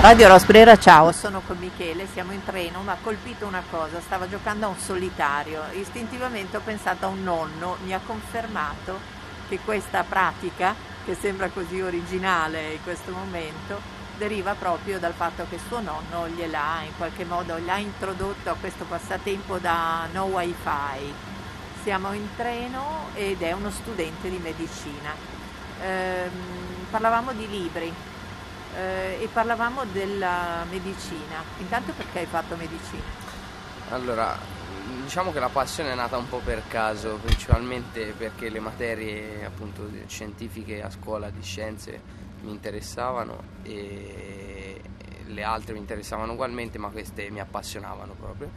Radio Prospera, ciao, sono con Michele, siamo in treno, mi ha colpito una cosa, stava giocando a un solitario, istintivamente ho pensato a un nonno, mi ha confermato che questa pratica, che sembra così originale in questo momento, deriva proprio dal fatto che suo nonno gliel'ha in qualche modo introdotto a questo passatempo da no wifi. Siamo in treno ed è uno studente di medicina. Parlavamo di libri. E parlavamo della medicina. Intanto, perché hai fatto medicina? Allora, diciamo che la passione è nata un po' per caso, principalmente perché le materie appunto scientifiche a scuola di scienze mi interessavano e le altre mi interessavano ugualmente, ma queste mi appassionavano proprio,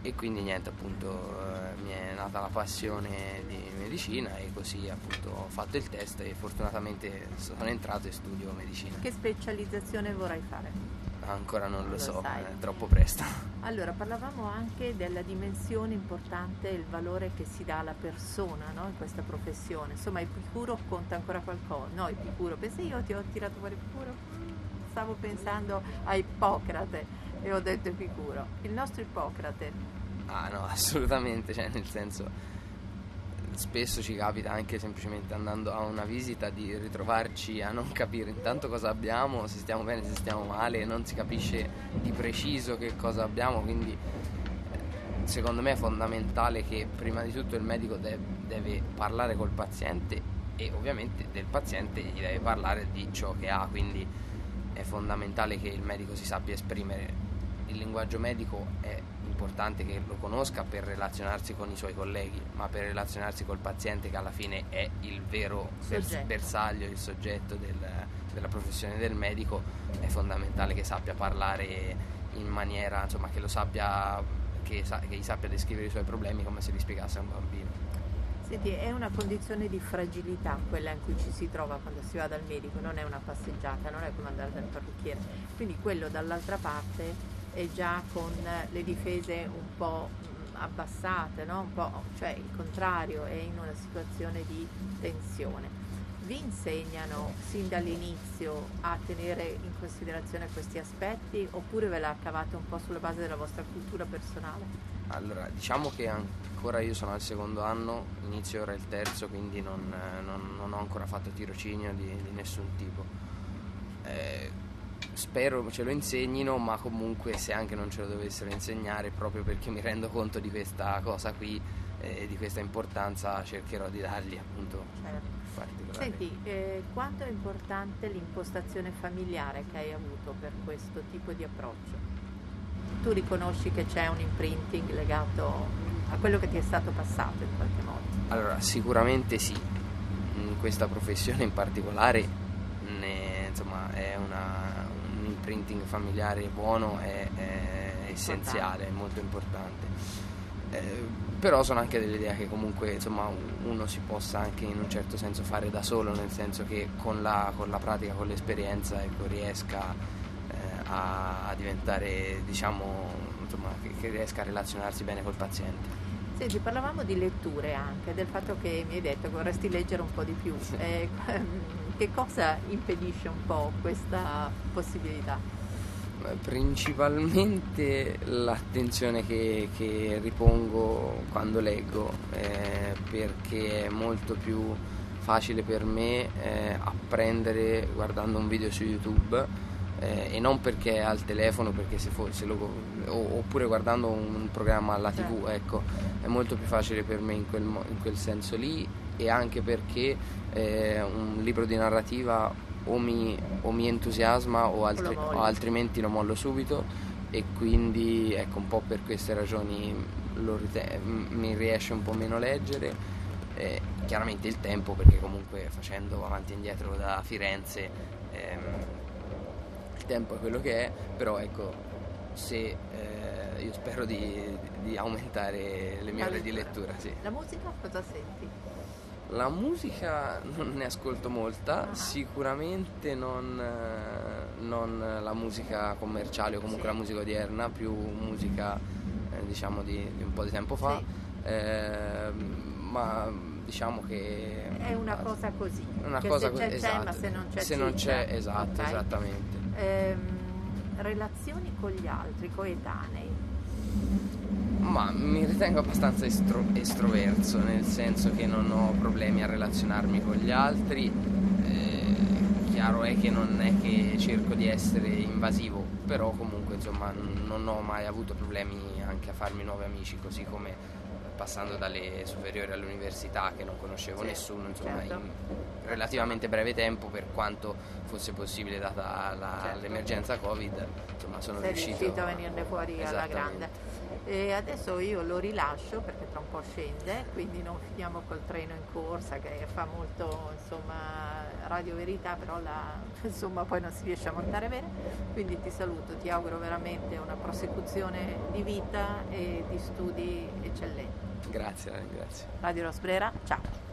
e quindi niente, appunto mi è nata la passione di medicina e così appunto ho fatto il test e fortunatamente sono entrato e studio medicina. Che specializzazione vorrai fare? Ancora non lo so, è troppo presto. Allora, parlavamo anche della dimensione importante e il valore che si dà alla persona, no? In questa professione, insomma, Epicuro conta ancora qualcosa? No, Epicuro, pensi, io ti ho tirato fuori Epicuro? Stavo pensando a Ippocrate e ho detto Epicuro. Il nostro Ippocrate? Ah no, assolutamente, cioè nel senso, spesso ci capita anche semplicemente andando a una visita di ritrovarci a non capire intanto cosa abbiamo, se stiamo bene, se stiamo male, non si capisce di preciso che cosa abbiamo, quindi secondo me è fondamentale che prima di tutto il medico deve parlare col paziente e ovviamente del paziente gli deve parlare di ciò che ha, quindi è fondamentale che il medico si sappia esprimere. Il linguaggio medico è importante che lo conosca per relazionarsi con i suoi colleghi, ma per relazionarsi col paziente, che alla fine è il vero bersaglio, il soggetto della professione del medico, è fondamentale che sappia parlare in maniera, insomma, che lo sappia, che gli sappia descrivere i suoi problemi come se li spiegasse a un bambino. Senti, è una condizione di fragilità quella in cui ci si trova quando si va dal medico, non è una passeggiata, non è come andare dal parrucchiere, quindi quello dall'altra parte è già con le difese un po' abbassate, no? Un po', cioè il contrario, è in una situazione di tensione. Vi insegnano sin dall'inizio a tenere in considerazione questi aspetti oppure ve la cavate un po' sulla base della vostra cultura personale? Allora, diciamo che ancora io sono al secondo anno, inizio ora il terzo, quindi non ho ancora fatto tirocinio di nessun tipo. Spero ce lo insegnino, ma comunque se anche non ce lo dovessero insegnare, proprio perché mi rendo conto di questa cosa qui e di questa importanza, cercherò di dargli appunto particolare. Senti, quanto è importante l'impostazione familiare che hai avuto per questo tipo di approccio? Tu riconosci che c'è un imprinting legato a quello che ti è stato passato in qualche modo? Allora, sicuramente sì, in questa professione in particolare insomma è un imprinting familiare buono, è essenziale, è molto importante, però sono anche dell'idea che comunque insomma uno si possa anche in un certo senso fare da solo, nel senso che con la pratica, con l'esperienza, ecco, riesca a diventare, diciamo, insomma, che riesca a relazionarsi bene col paziente. Senti, parlavamo di letture anche, del fatto che mi hai detto che vorresti leggere un po' di più. Che cosa impedisce un po' questa possibilità? Principalmente l'attenzione che ripongo quando leggo, perché è molto più facile per me apprendere guardando un video su YouTube, e non perché è al telefono, perché oppure guardando un programma alla TV, ecco, è molto più facile per me in quel senso lì, e anche perché un libro di narrativa o mi entusiasma o altrimenti lo mollo subito, e quindi ecco, un po' per queste ragioni mi riesce un po' meno leggere. Chiaramente il tempo, perché comunque facendo avanti e indietro da Firenze il tempo è quello che è, però ecco, se io spero di aumentare le mie ore di lettura, sì. La musica cosa senti? La musica non ne ascolto molta, sicuramente non la musica commerciale o comunque la musica odierna, più musica diciamo di un po' di tempo fa, ma diciamo che è una cosa così, una cosa se c'è, esatto, ma se non c'è, esatto, okay. Esattamente. relazioni con gli altri coetanei? Ma mi ritengo abbastanza estroverso, nel senso che non ho problemi a relazionarmi con gli altri. Chiaro è che non è che cerco di essere invasivo, però comunque insomma non ho mai avuto problemi anche a farmi nuovi amici, così come passando dalle superiori all'università che non conoscevo nessuno, insomma, certo, in relativamente breve tempo, per quanto fosse possibile data l'emergenza Covid, insomma sono riuscito a venirne fuori alla grande. E adesso io lo rilascio perché tra un po' scende, quindi non finiamo col treno in corsa che fa molto, insomma, Radio Verità, però insomma poi non si riesce a montare bene, quindi ti saluto, ti auguro veramente una prosecuzione di vita e di studi eccellenti. Grazie. Radio Prospera, ciao.